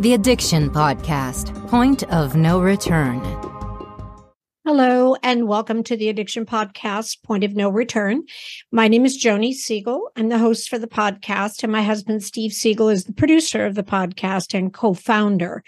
The Addiction Podcast, Point of No Return. Hello, and welcome to the Addiction Podcast, Point of No Return. My name is Joni Siegel. I'm the host for the podcast, and my husband, Steve Siegel, is the producer of the podcast and co-founder.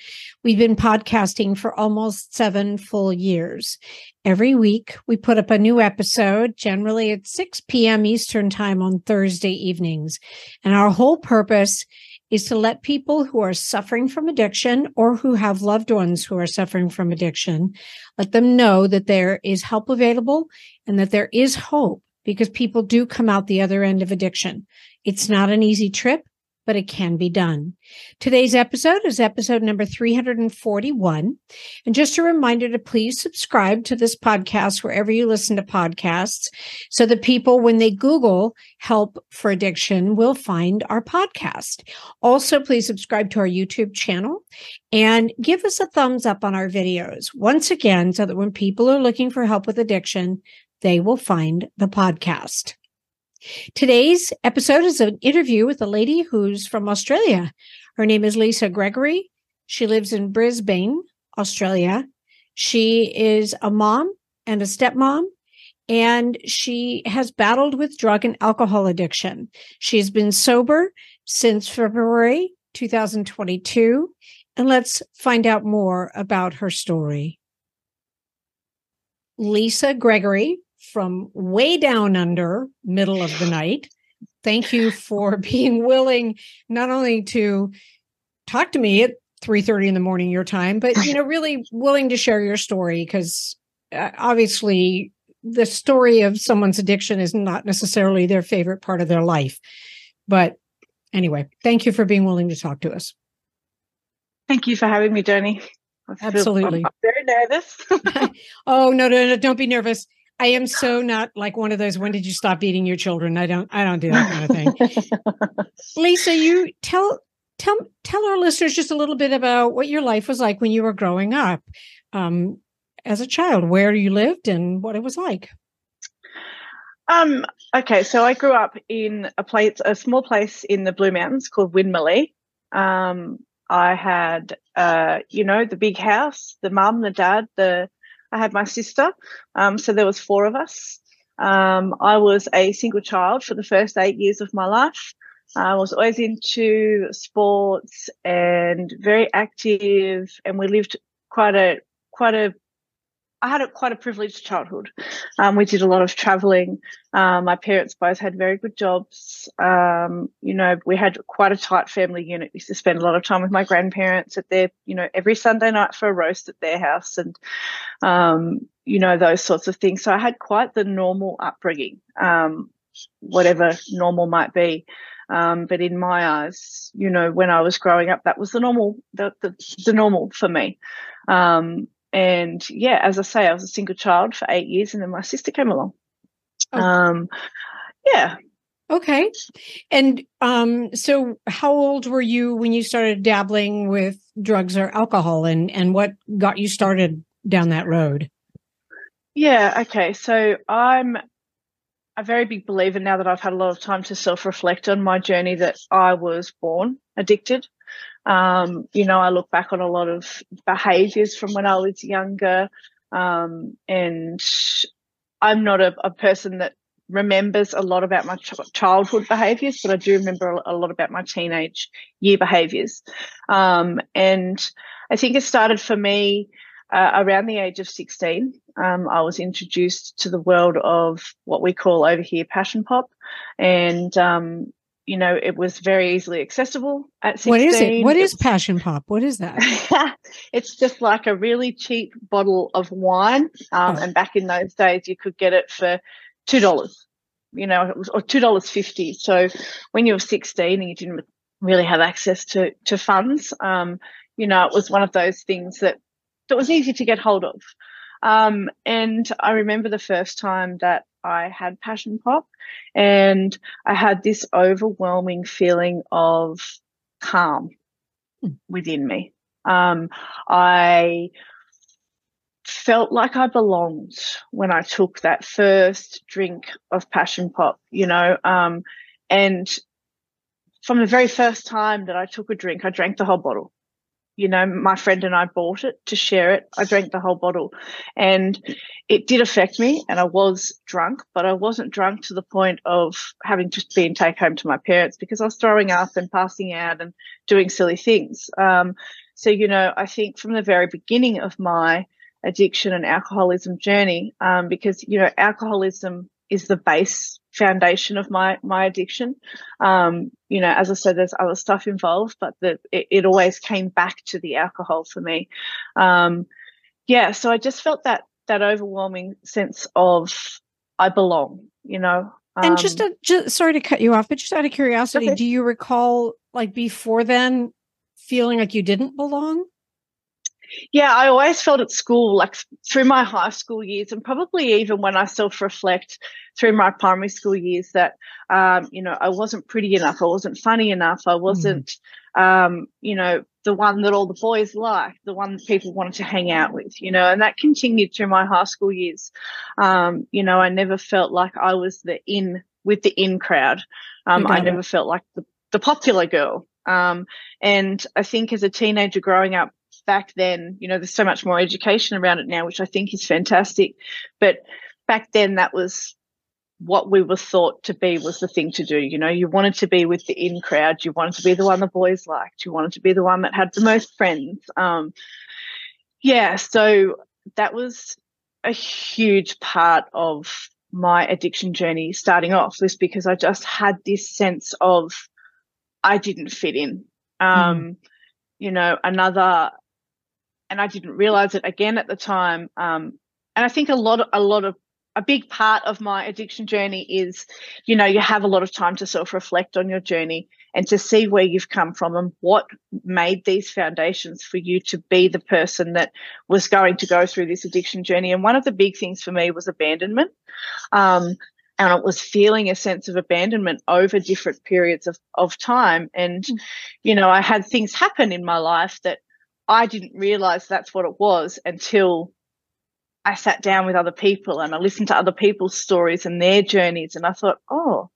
We've been podcasting for almost 7 full years. Every week, we put up a new episode, generally at 6 p.m. Eastern Time on Thursday evenings, and our whole purpose is to let people who are suffering from addiction or who have loved ones who are suffering from addiction, let them know that there is help available and that there is hope, because people do come out the other end of addiction. It's not an easy trip, but it can be done. Today's episode is episode number 341. And just a reminder to please subscribe to this podcast wherever you listen to podcasts, so that people, when they Google help for addiction, will find our podcast. Also, please subscribe to our YouTube channel and give us a thumbs up on our videos, once again, so that when people are looking for help with addiction, they will find the podcast. Today's episode is an interview with a lady who's from Australia. Her name is Lisa Gregory. She lives in Brisbane, Australia. She is a mom and a stepmom, and she has battled with drug and alcohol addiction. She's been sober since February 2022, and let's find out more about her story. Lisa Gregory, from way down under, middle of the night. Thank you for being willing not only to talk to me at 3:30 in the morning your time, but really willing to share your story, because obviously the story of someone's addiction is not necessarily their favorite part of their life. But anyway, thank you for being willing to talk to us. Thank you for having me, Joni. Absolutely. I'm very nervous. Oh, no, don't be nervous. I am so not like one of those, when did you stop eating your children? I don't do that kind of thing. Lisa, you tell our listeners just a little bit about what your life was like when you were growing up as a child, where you lived and what it was like. Okay, so I grew up in a small place in the Blue Mountains called Winmalee. I had, the big house, the mum, the dad, I had my sister, so there was 4 of us. I was a single child for the first 8 years of my life. I was always into sports and very active, and we lived I had quite a privileged childhood. We did a lot of travelling. My parents both had very good jobs. We had quite a tight family unit. We used to spend a lot of time with my grandparents at their, every Sunday night for a roast at their house, and, those sorts of things. So I had quite the normal upbringing, whatever normal might be. But in my eyes, when I was growing up, that was the normal, the normal for me. And yeah, as I say, I was a single child for 8 years, and then my sister came along. Oh. Yeah. Okay. And so how old were you when you started dabbling with drugs or alcohol, and what got you started down that road? Yeah. Okay. So I'm a very big believer, now that I've had a lot of time to self-reflect on my journey, that I was born addicted. I look back on a lot of behaviours from when I was younger, and I'm not a person that remembers a lot about my childhood behaviours, but I do remember a lot about my teenage year behaviours. And I think it started for me around the age of 16. I was introduced to the world of what we call over here Passion Pop, and it was very easily accessible at 16. What is it? What is Passion Pop? What is that? It's just like a really cheap bottle of wine. And back in those days, you could get it for $2, or $2.50. So when you were 16 and you didn't really have access to funds, it was one of those things that was easy to get hold of. And I remember the first time that I had Passion Pop, and I had this overwhelming feeling of calm within me. I felt like I belonged when I took that first drink of Passion Pop, and from the very first time that I took a drink, I drank the whole bottle. you know, my friend and I bought it to share it. I drank the whole bottle, and it did affect me, and I was drunk, but I wasn't drunk to the point of having to being take home to my parents, because I was throwing up and passing out and doing silly things. So, you know, I think from the very beginning of my addiction and alcoholism journey, because, you know, alcoholism is the base foundation of my addiction. You know, as I said, there's other stuff involved, but it always came back to the alcohol for me. Yeah, so I just felt that overwhelming sense of I belong, you know. And just sorry to cut you off, but just out of curiosity, okay, do you recall, like, before then feeling like you didn't belong? Yeah, I always felt at school, like through my high school years, and probably even when I self-reflect through my primary school years, that, you know, I wasn't pretty enough, I wasn't funny enough, I wasn't, you know, the one that all the boys liked, the one that people wanted to hang out with, you know, and that continued through my high school years. You know, I never felt like I was in with the crowd. I never felt like the popular girl. And I think as a teenager growing up, back then, you know, there's so much more education around it now, which I think is fantastic. But back then, that was what we were thought to be was the thing to do. You know, you wanted to be with the in crowd. You wanted to be the one the boys liked. You wanted to be the one that had the most friends. Yeah, so that was a huge part of my addiction journey starting off, was because I just had this sense of I didn't fit in. You know, another... And I didn't realize it again at the time. And I think a big part of my addiction journey is, you know, you have a lot of time to self-reflect on your journey and to see where you've come from and what made these foundations for you to be the person that was going to go through this addiction journey. And one of the big things for me was abandonment. And it was feeling a sense of abandonment over different periods of time. And, you know, I had things happen in my life that I didn't realize that's what it was until I sat down with other people and I listened to other people's stories and their journeys, and I thought, oh,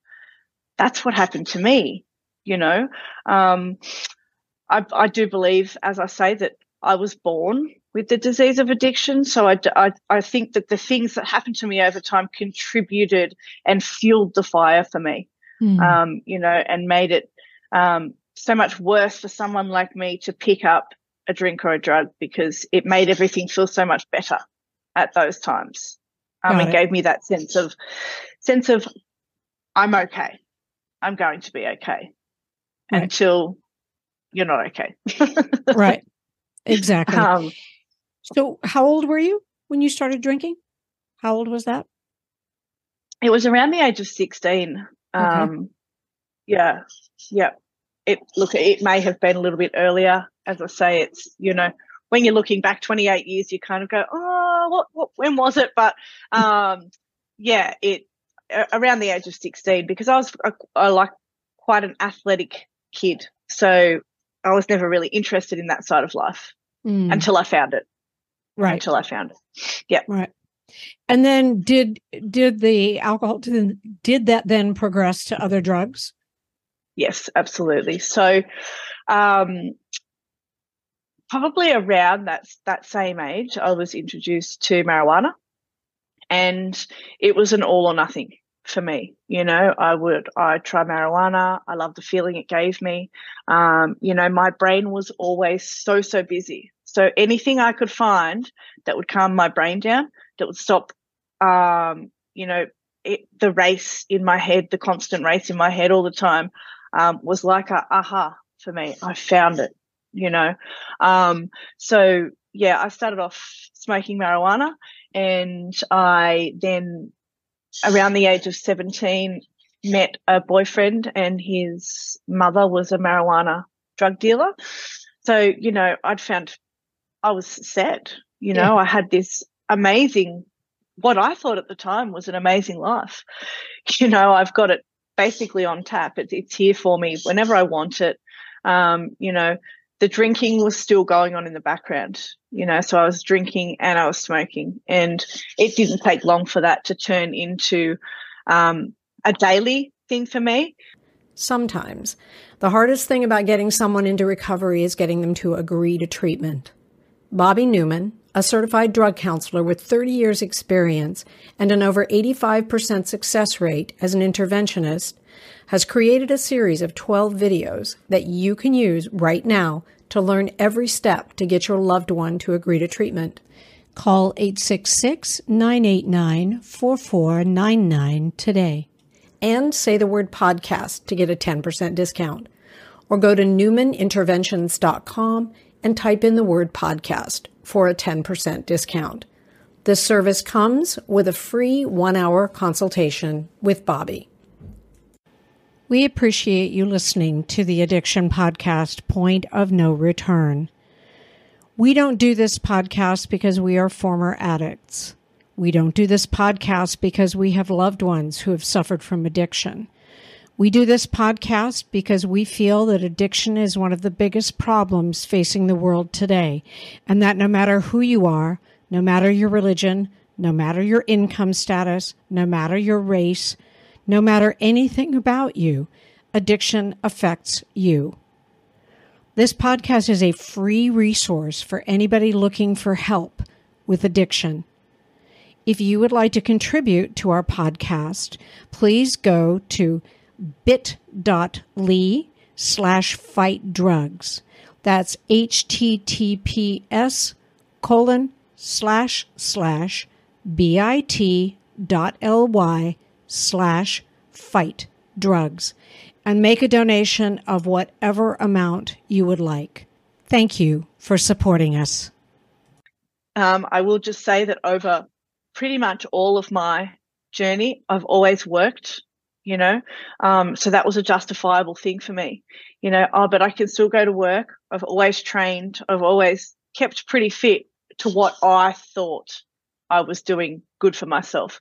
that's what happened to me, you know. I do believe, as I say, that I was born with the disease of addiction, so I think that the things that happened to me over time contributed and fueled the fire for me, you know, and made it so much worse for someone like me to pick up a drink or a drug, because it made everything feel so much better at those times. It gave me that sense of I'm okay, I'm going to be okay, right, until you're not okay. Right, exactly. So how old were you when you started drinking? How old was that? It was around the age of 16. Okay. Yeah. It may have been a little bit earlier. As I say, it's, you know, when you're looking back 28 years, you kind of go, oh, when was it? But, yeah, around the age of 16, because I was like quite an athletic kid. So I was never really interested in that side of life until I found it. Right. Until I found it. Yeah. Right. And then did the alcohol, did that then progress to other drugs? Yes, absolutely. So, probably around that same age, I was introduced to marijuana, and it was an all or nothing for me. You know, I'd try marijuana. I loved the feeling it gave me. You know, my brain was always so busy. So anything I could find that would calm my brain down, that would stop, you know, the race in my head, the constant race in my head all the time, was like a aha for me. I found it. You know, so yeah, I started off smoking marijuana, and I then, around the age of 17, met a boyfriend, and his mother was a marijuana drug dealer. So, you know, I'd found I was set, you know, I had this amazing, what I thought at the time was an amazing life. You know, I've got it basically on tap. It's here for me whenever I want it, you know. The drinking was still going on in the background, you know, so I was drinking and I was smoking, and it didn't take long for that to turn into a daily thing for me. sometimes. The hardest thing about getting someone into recovery is getting them to agree to treatment. Bobby Newman, a certified drug counselor with 30 years' experience and an over 85% success rate as an interventionist, has created a series of 12 videos that you can use right now to learn every step to get your loved one to agree to treatment. Call 866-989-4499 today. And say the word podcast to get a 10% discount. Or go to newmaninterventions.com and type in the word podcast for a 10% discount. This service comes with a free 1-hour consultation with Bobby. We appreciate you listening to the Addiction Podcast, Point of No Return. We don't do this podcast because we are former addicts. We don't do this podcast because we have loved ones who have suffered from addiction. We do this podcast because we feel that addiction is one of the biggest problems facing the world today, and that no matter who you are, no matter your religion, no matter your income status, no matter your race, no matter anything about you, addiction affects you. This podcast is a free resource for anybody looking for help with addiction. If you would like to contribute to our podcast, please go to bit.ly/fightdrugs. That's https://bit.ly/fightdrugs and make a donation of whatever amount you would like. Thank you for supporting us. I will just say that over pretty much all of my journey, I've always worked, you know, so that was a justifiable thing for me, you know, but I can still go to work. I've always trained. I've always kept pretty fit to what I thought I was doing good for myself.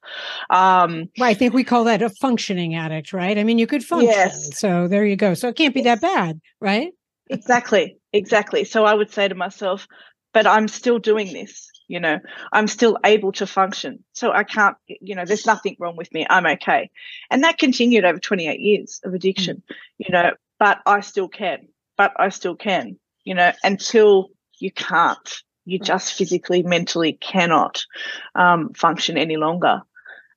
Well, I think we call that a functioning addict, right? I mean, you could function. Yes. So there you go. So it can't be that bad, right? Exactly. Exactly. So I would say to myself, but I'm still doing this, you know, I'm still able to function. So I can't, you know, there's nothing wrong with me. I'm okay. And that continued over 28 years of addiction, you know, but I still can, you know, until you can't. You just physically, mentally cannot function any longer.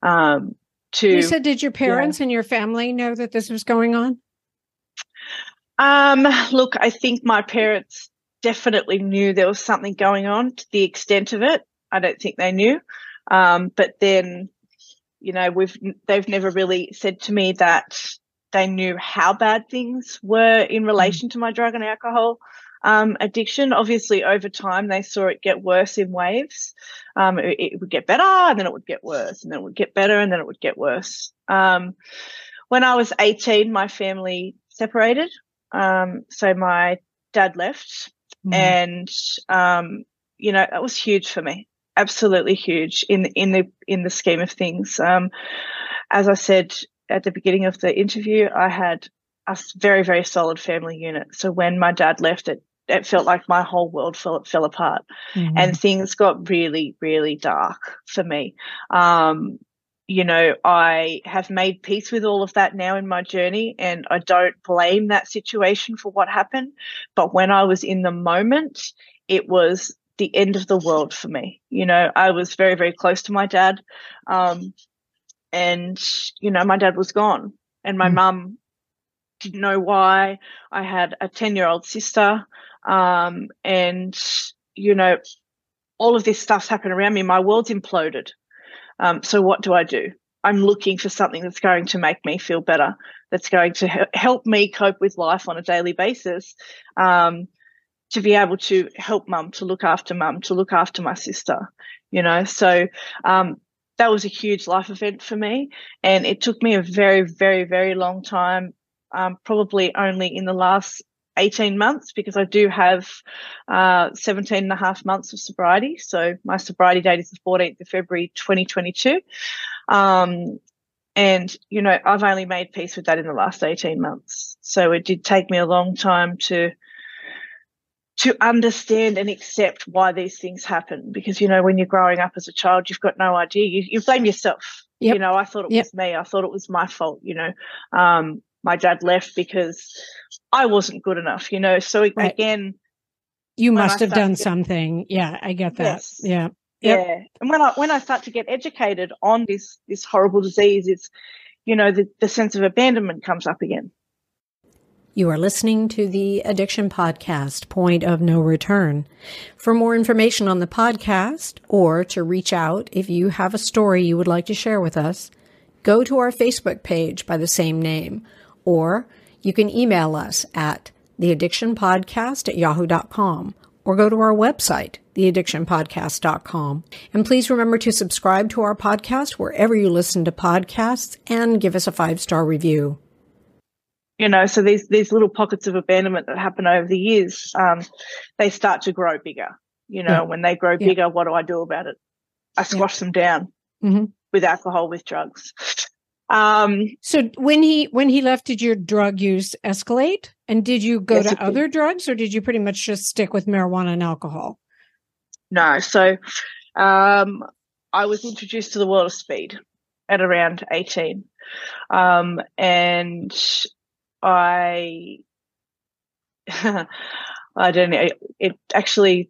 You said, did your parents and your family know that this was going on? Look, I think my parents definitely knew there was something going on. To the extent of it, I don't think they knew. But then, you know, they've never really said to me that they knew how bad things were in relation to my drug and alcohol addiction. Obviously, over time, they saw it get worse in waves. It would get better, and then it would get worse, and then it would get better, and then it would get worse. When I was 18, my family separated. So my dad left, and you know, that was huge for me. Absolutely huge in the scheme of things. As I said at the beginning of the interview, I had a very, very solid family unit. So when my dad left, it felt like my whole world fell apart, and things got really, really dark for me. You know, I have made peace with all of that now in my journey, and I don't blame that situation for what happened. But when I was in the moment, it was the end of the world for me. You know, I was very, very close to my dad, and, you know, my dad was gone, and my mum didn't know why. I had a 10-year-old sister, and, you know, all of this stuff's happened around me. My world's imploded. So what do? I'm looking for something that's going to make me feel better, that's going to help me cope with life on a daily basis, to be able to help Mum, to look after Mum, to look after my sister, you know. So that was a huge life event for me, and it took me a very, very, very long time. Probably only in the last 18 months, because I do have 17 and a half months of sobriety. So my sobriety date is the 14th of February 2022. And, you know, I've only made peace with that in the last 18 months. So it did take me a long time to understand and accept why these things happen, because, you know, when you're growing up as a child, you've got no idea. You blame yourself. Yep. You know, I thought it was me. I thought it was my fault, you know. my dad left because I wasn't good enough, you know. So right. Again, you must have done something. Yeah, I get that. Yes. Yeah. Yep. Yeah. And when I start to get educated on this horrible disease, it's, you know, the sense of abandonment comes up again. You are listening to the Addiction Podcast, Point of No Return. For more information on the podcast or to reach out if you have a story you would like to share with us, go to our Facebook page by the same name, or you can email us at theaddictionpodcast@yahoo.com or go to our website, theaddictionpodcast.com. And please remember to subscribe to our podcast wherever you listen to podcasts and give us a 5-star review. You know, so these little pockets of abandonment that happen over the years, they start to grow bigger. You know, yeah. When they grow bigger, what do I do about it? I squash them down with alcohol, with drugs. So when he left, did your drug use escalate? And did you go to other drugs, or did you pretty much just stick with marijuana and alcohol? No. So I was introduced to the world of speed at around 18. And I don't know. It actually,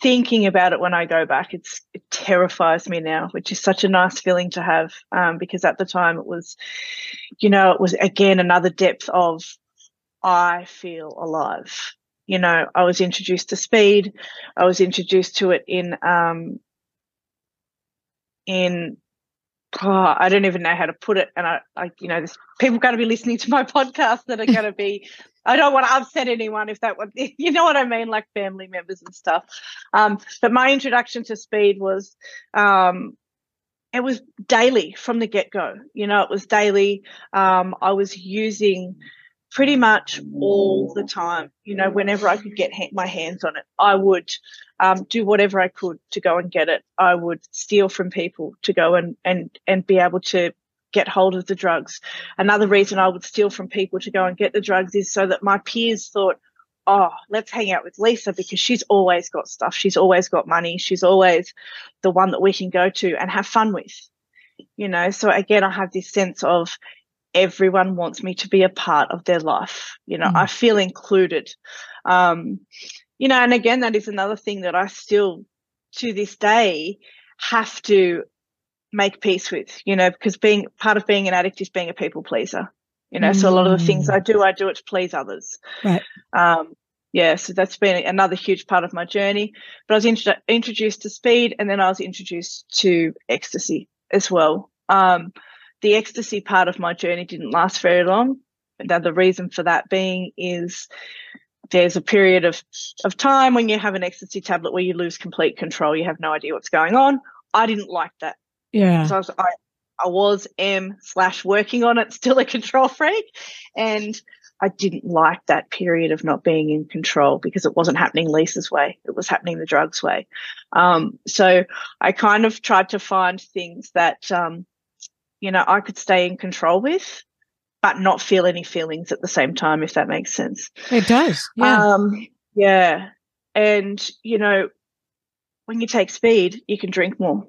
thinking about it when I go back, it terrifies me now, which is such a nice feeling to have, because at the time it was, you know, it was again another depth of I feel alive. You know, I was introduced to speed. I was introduced to it in I don't even know how to put it. And I you know, there's people going to be listening to my podcast that are going to be, I don't want to upset anyone if that, you know what I mean, like family members and stuff. But my introduction to speed was, it was daily from the get-go. You know, it was daily. I was using pretty much all the time. You know, whenever I could get my hands on it, I would do whatever I could to go and get it. I would steal from people to go and be able to get hold of the drugs. Another reason I would steal from people to go and get the drugs is so that my peers thought, oh, let's hang out with Lisa because she's always got stuff. She's always got money. She's always the one that we can go to and have fun with, you know. So, again, I have this sense of everyone wants me to be a part of their life. You know, I feel included. You know, and again, that is another thing that I still to this day have to make peace with, you know, because being part of being an addict is being a people pleaser, you know, so a lot of the things I do it to please others. Right. Yeah, so that's been another huge part of my journey. But I was introduced to speed, and then I was introduced to ecstasy as well. The ecstasy part of my journey didn't last very long. Now, the reason for that being is there's a period of time when you have an ecstasy tablet where you lose complete control. You have no idea what's going on. I didn't like that. Yeah. So I was working on it, still a control freak. And I didn't like that period of not being in control because it wasn't happening Lisa's way. It was happening the drugs way. So I kind of tried to find things that, you know, I could stay in control with, but not feel any feelings at the same time, if that makes sense. It does. Yeah. Yeah. And, you know, when you take speed, you can drink more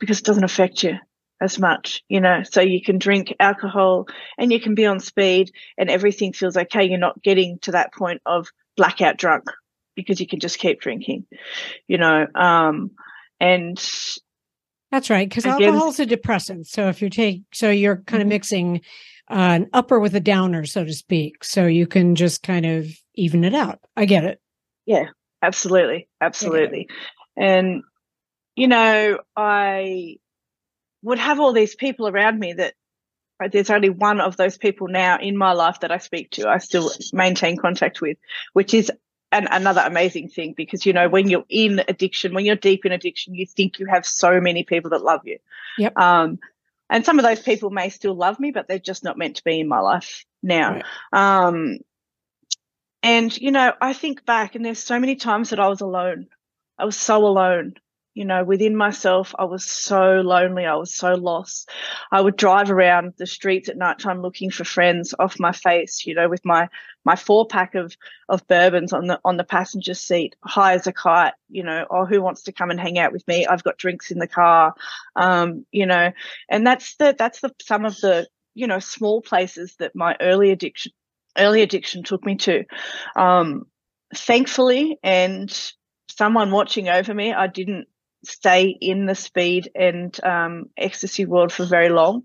because it doesn't affect you as much, you know. So you can drink alcohol and you can be on speed and everything feels okay. You're not getting to that point of blackout drunk because you can just keep drinking, you know. And that's right, because alcohol is a depressant. So if you take, so you're kind of mixing an upper with a downer, so to speak. So you can just kind of even it out. I get it. Yeah, absolutely, absolutely. And you know, I would have all these people around me that there's only one of those people now in my life that I speak to. I still maintain contact with, which is another amazing thing because, you know, when you're in addiction, when you're deep in addiction, you think you have so many people that love you. Yep. And some of those people may still love me, but they're just not meant to be in my life now. Right. And, you know, I think back and there's so many times that I was alone. I was so alone, you know, within myself. I was so lonely. I was so lost. I would drive around the streets at nighttime looking for friends off my face, you know, with my 4-pack of bourbons on the passenger seat, high as a kite, you know, or who wants to come and hang out with me? I've got drinks in the car, you know, and that's the some of the you know, small places that my early addiction took me to. Thankfully, and someone watching over me, I didn't stay in the speed and ecstasy world for very long.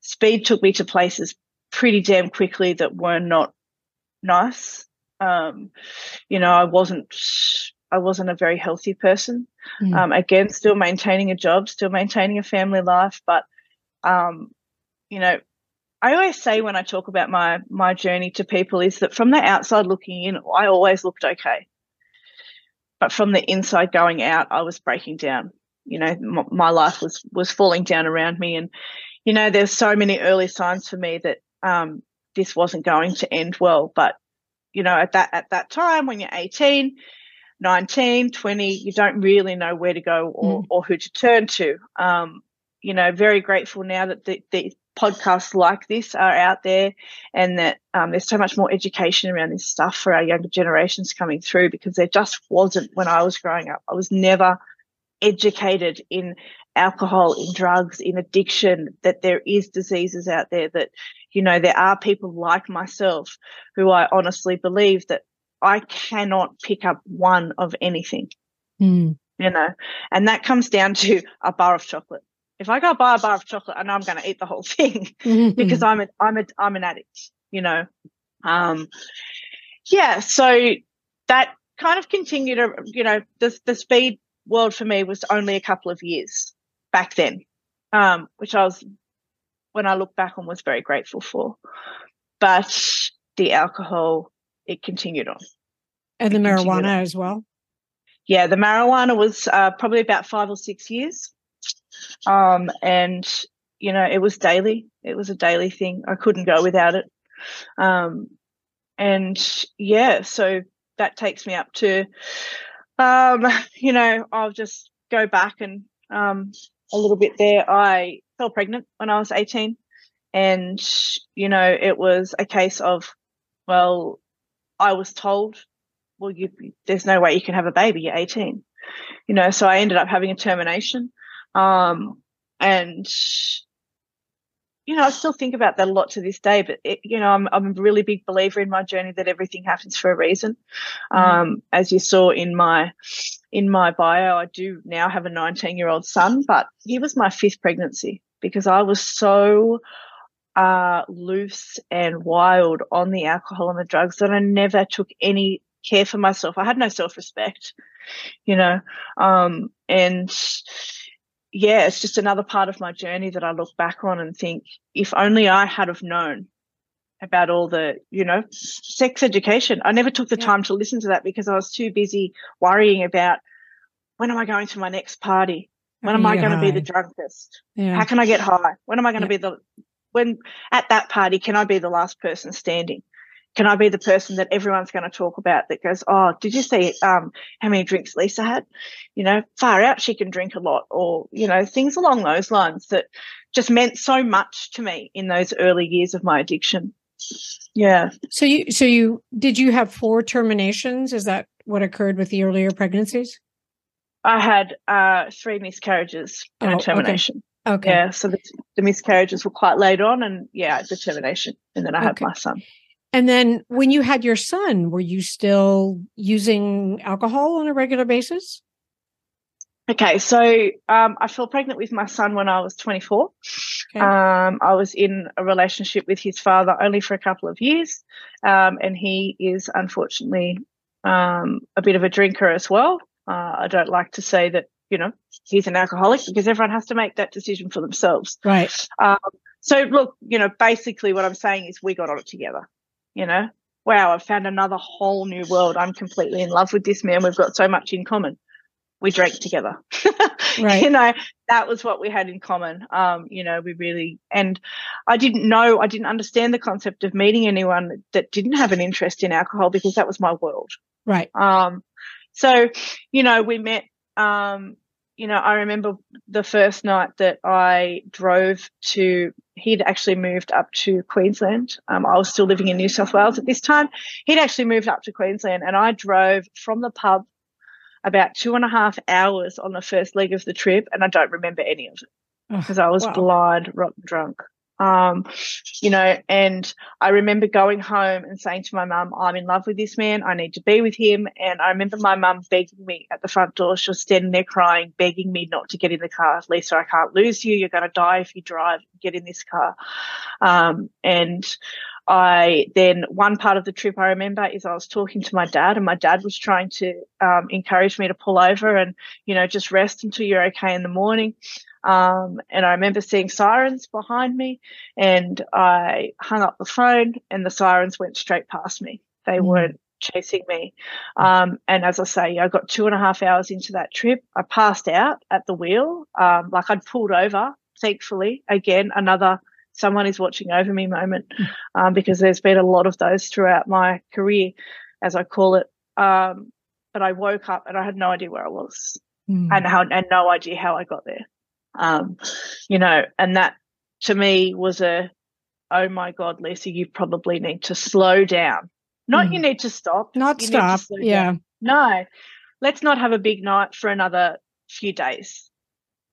Speed took me to places pretty damn quickly that were not nice. You know, I wasn't a very healthy person. Mm. Again, still maintaining a job, still maintaining a family life, but you know, I always say when I talk about my journey to people is that from the outside looking in, I always looked okay, but from the inside going out, I was breaking down. You know, my life was falling down around me, and you know, there's so many early signs for me that this wasn't going to end well. But you know, at that time when you're 18, 19, 20, you don't really know where to go or who to turn to. You know, very grateful now that the podcasts like this are out there, and that there's so much more education around this stuff for our younger generations coming through, because there just wasn't when I was growing up. I was never educated in alcohol, in drugs, in addiction, that there is diseases out there, that, you know, there are people like myself who I honestly believe that I cannot pick up one of anything, you know, and that comes down to a bar of chocolate. If I go buy a bar of chocolate, I know I'm going to eat the whole thing because I'm an addict, you know. Yeah, so that kind of continued, you know, the speed world for me was only a couple of years back then, which I was, when I look back on, was very grateful for. But the alcohol, it continued on. And the marijuana as well? Yeah, the marijuana was probably about 5 or 6 years. And you know, it was daily. It was a daily thing. I couldn't go without it. And yeah, so that takes me up to, you know, I'll just go back and a little bit there. I fell pregnant when I was 18, and you know, it was a case of, well, I was told, well, there's no way you can have a baby. You're 18, you know. So I ended up having a termination. And you know, I still think about that a lot to this day, but it, you know, I'm a really big believer in my journey that everything happens for a reason. As you saw in my bio, I do now have a 19-year-old son, but he was my 5th pregnancy because I was so loose and wild on the alcohol and the drugs that I never took any care for myself. I had no self-respect, you know, and yeah, it's just another part of my journey that I look back on and think, if only I had have known about all the, you know, sex education. I never took the time to listen to that because I was too busy worrying about, when am I going to my next party? When am I going to be the drunkest? Yeah. How can I get high? When am I going to be when at that party, can I be the last person standing? Can I be the person that everyone's going to talk about that goes, oh, did you see how many drinks Lisa had? You know, far out, she can drink a lot, or, you know, things along those lines that just meant so much to me in those early years of my addiction. Yeah. So you did you have 4 terminations? Is that what occurred with the earlier pregnancies? I had 3 miscarriages and a termination. Okay. Yeah, so the miscarriages were quite late on, and yeah, the termination, and then I had my son. And then when you had your son, were you still using alcohol on a regular basis? Okay, so I fell pregnant with my son when I was 24. Okay. I was in a relationship with his father only for a couple of years, and he is unfortunately a bit of a drinker as well. I don't like to say that, you know, he's an alcoholic because everyone has to make that decision for themselves. Right. So, look, you know, basically what I'm saying is we got on it together. You know, wow, I've found another whole new world. I'm completely in love with this man. We've got so much in common. We drank together. Right. You know, that was what we had in common. You know, we really, and I didn't understand the concept of meeting anyone that didn't have an interest in alcohol because that was my world. Right. So, you know, we met, you know, I remember the first night that I drove to, he'd actually moved up to Queensland. I was still living in New South Wales at this time. He'd actually moved up to Queensland, and I drove from the pub about 2.5 hours on the first leg of the trip, and I don't remember any of it because I was blind, rotten drunk. You know, and I remember going home and saying to my mum, I'm in love with this man, I need to be with him. And I remember my mum begging me at the front door, she was standing there crying, begging me not to get in the car. Lisa, I can't lose you, you're going to die if you drive, get in this car. And I then, one part of the trip I remember is I was talking to my dad, and my dad was trying to encourage me to pull over and, you know, just rest until you're okay in the morning. And I remember seeing sirens behind me, and I hung up the phone and the sirens went straight past me. They weren't chasing me. And as I say, I got 2.5 hours into that trip. I passed out at the wheel, like I'd pulled over, thankfully. Again, another someone is watching over me moment, because there's been a lot of those throughout my career, as I call it. But I woke up and I had no idea where I was and no idea how I got there. You know, and that to me was a, oh my God, Lisa, you probably need to slow down. Not you need to stop. Not you stop. Yeah. Down. No, let's not have a big night for another few days.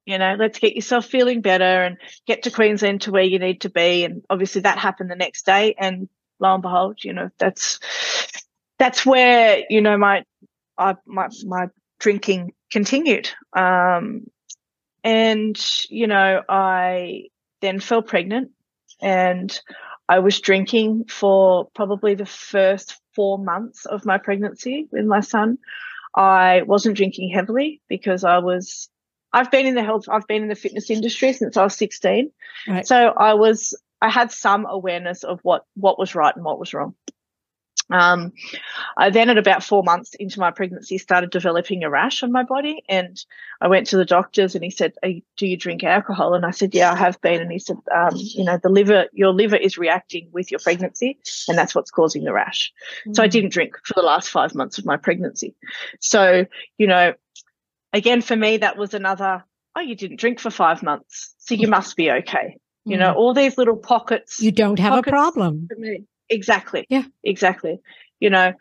You know, let's get yourself feeling better and get to Queensland to where you need to be. And obviously that happened the next day, and lo and behold, you know, that's where, you know, my drinking continued. And, you know, I then fell pregnant, and I was drinking for probably the first 4 months of my pregnancy with my son. I wasn't drinking heavily because I've been in the fitness industry since I was 16. Right. So I had some awareness of what was right and what was wrong. I then, at about 4 months into my pregnancy, started developing a rash on my body, and I went to the doctors, and he said, do you drink alcohol? And I said, yeah, I have been. And he said, you know, your liver is reacting with your pregnancy, and that's what's causing the rash. Mm-hmm. So I didn't drink for the last 5 months of my pregnancy. So, you know, again, for me, that was another, oh, you didn't drink for 5 months, so you must be okay. You know, all these little pockets. You don't have a problem. For me. Exactly. Yeah. Exactly. You know,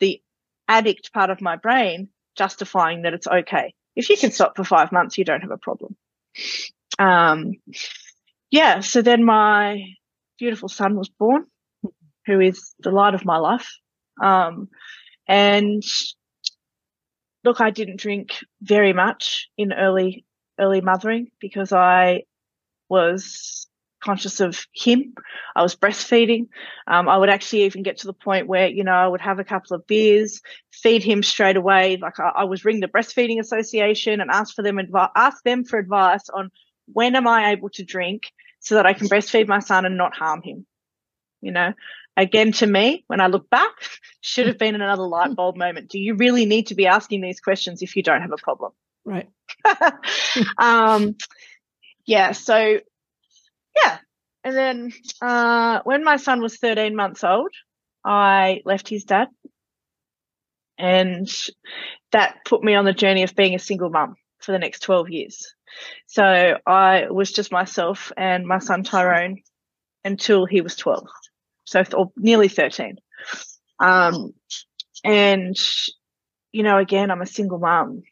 the addict part of my brain justifying that it's okay. If you can stop for 5 months, you don't have a problem. Yeah. So then my beautiful son was born, who is the light of my life. And look, I didn't drink very much in early mothering because I was conscious of him. I was breastfeeding. I would actually even get to the point where, you know, I would have a couple of beers, feed him straight away. Like I was ring the Breastfeeding Association and ask them for advice on when am I able to drink so that I can breastfeed my son and not harm him. You know, again, to me, when I look back, should have been another light bulb moment. Do you really need to be asking these questions if you don't have a problem? Right. Yeah. So, yeah. And then when my son was 13 months old, I left his dad, and that put me on the journey of being a single mum for the next 12 years. So I was just myself and my son Tyrone until he was 12, so or nearly 13. And, you know, again, I'm a single mum.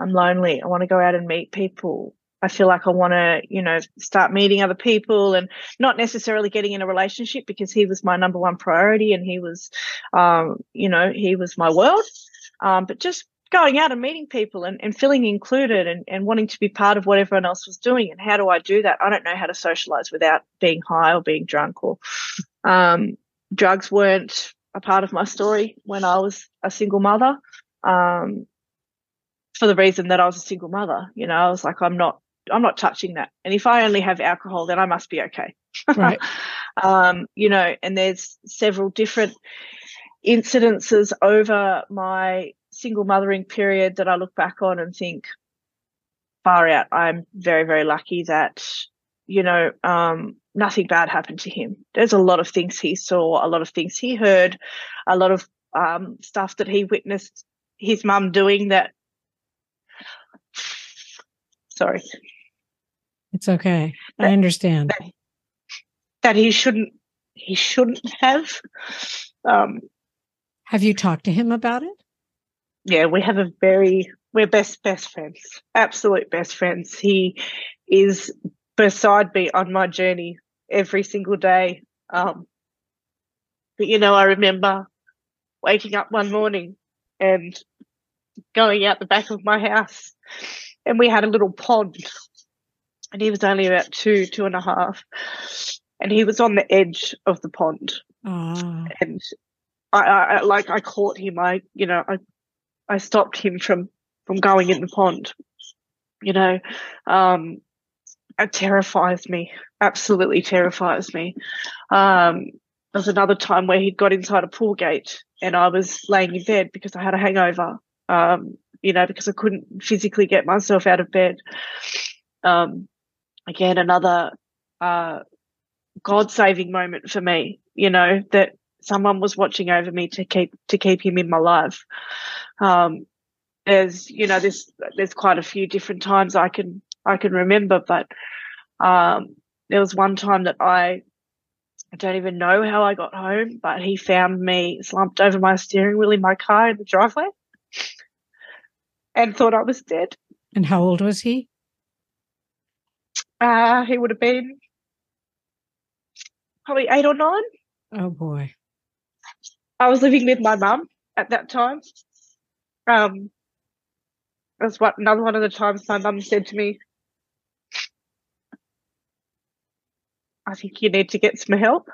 I'm lonely. I want to go out and meet people. I feel like I want to, you know, start meeting other people and not necessarily getting in a relationship because he was my number one priority, and he was, you know, he was my world. But just going out and meeting people and feeling included and wanting to be part of what everyone else was doing. And how do I do that? I don't know how to socialise without being high or being drunk, or drugs weren't a part of my story when I was a single mother. For the reason that I was a single mother, you know, I was like, I'm not touching that. And if I only have alcohol, then I must be okay. Right. You know, and there's several different incidences over my single mothering period that I look back on and think, far out, I'm very, very lucky that, you know, nothing bad happened to him. There's a lot of things he saw, a lot of things he heard, a lot of stuff that he witnessed his mum doing that. Sorry. It's okay. I understand. That he shouldn't have. Have you talked to him about it? Yeah, we have we're best friends. Absolute best friends. He is beside me on my journey every single day. But, you know, I remember waking up one morning and going out the back of my house, and we had a little pond, and he was only about two and a half, and he was on the edge of the pond. Oh. And I caught him. I stopped him from going in the pond, you know. It terrifies me, absolutely terrifies me. There was another time where he'd got inside a pool gate and I was laying in bed because I had a hangover, you know, because I couldn't physically get myself out of bed. Again, another God-saving moment for me, you know, that someone was watching over me to keep him in my life. There's, you know, there's quite a few different times I can remember, but there was one time that I don't even know how I got home, but he found me slumped over my steering wheel in my car in the driveway and thought I was dead. And how old was he? He would have been probably 8 or 9. Oh, boy. I was living with my mum at that time. That's what another one of the times my mum said to me, I think you need to get some help.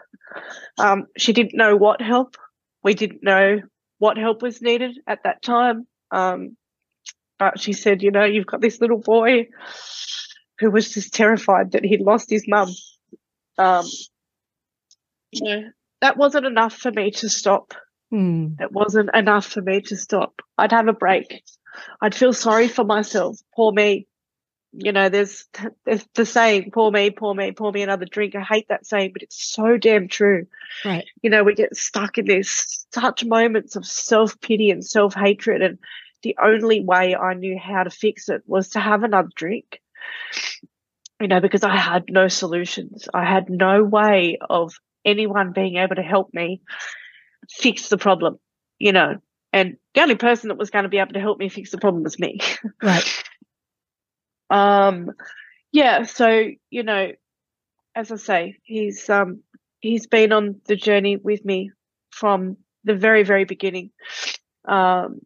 She didn't know what help. We didn't know what help was needed at that time. But she said, you know, you've got this little boy who was just terrified that he'd lost his mum. You know, that wasn't enough for me to stop. It wasn't enough for me to stop. I'd have a break. I'd feel sorry for myself. Poor me. You know, there's the saying, pour me another drink. I hate that saying, but it's so damn true. Right. You know, we get stuck in these such moments of self-pity and self-hatred, and the only way I knew how to fix it was to have another drink, you know, because I had no solutions. I had no way of anyone being able to help me fix the problem, you know, and the only person that was going to be able to help me fix the problem was me. Right. Yeah, so, you know, as I say, he's been on the journey with me from the very, very beginning. And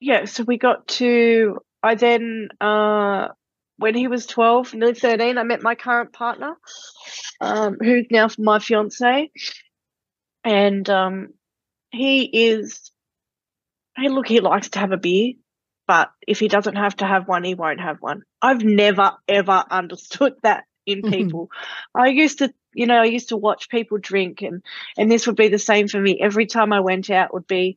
yeah, so we got to, I then, when he was 12, nearly 13, I met my current partner, who's now my fiance. And, he likes to have a beer. But if he doesn't have to have one, he won't have one. I've never, ever understood that in people. I used to watch people drink, and this would be the same for me. Every time I went out would be,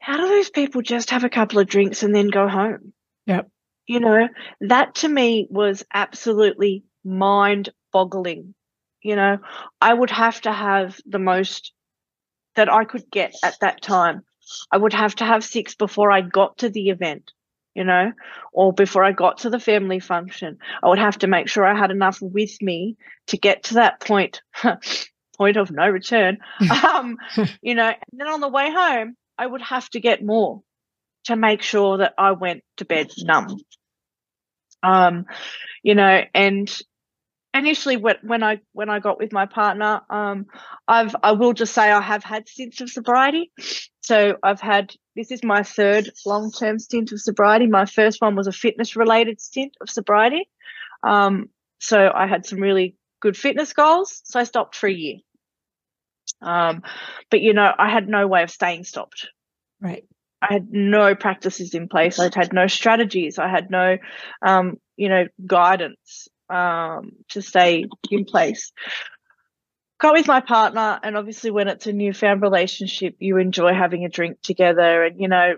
how do those people just have a couple of drinks and then go home? Yep. You know, that to me was absolutely mind-boggling. You know, I would have to have the most that I could get at that time. I would have to have 6 before I got to the event, you know, or before I got to the family function. I would have to make sure I had enough with me to get to that point of no return, you know. And then on the way home, I would have to get more to make sure that I went to bed numb, you know. And initially, when I got with my partner, I will just say I have had stints of sobriety. So I've had, this is my third long-term stint of sobriety. My first one was a fitness-related stint of sobriety. So I had some really good fitness goals, so I stopped for a year. But, you know, I had no way of staying stopped. Right. I had no practices in place. I had no strategies. I had no, you know, guidance to stay in place. Got with my partner, and obviously when it's a newfound relationship, you enjoy having a drink together, and, you know,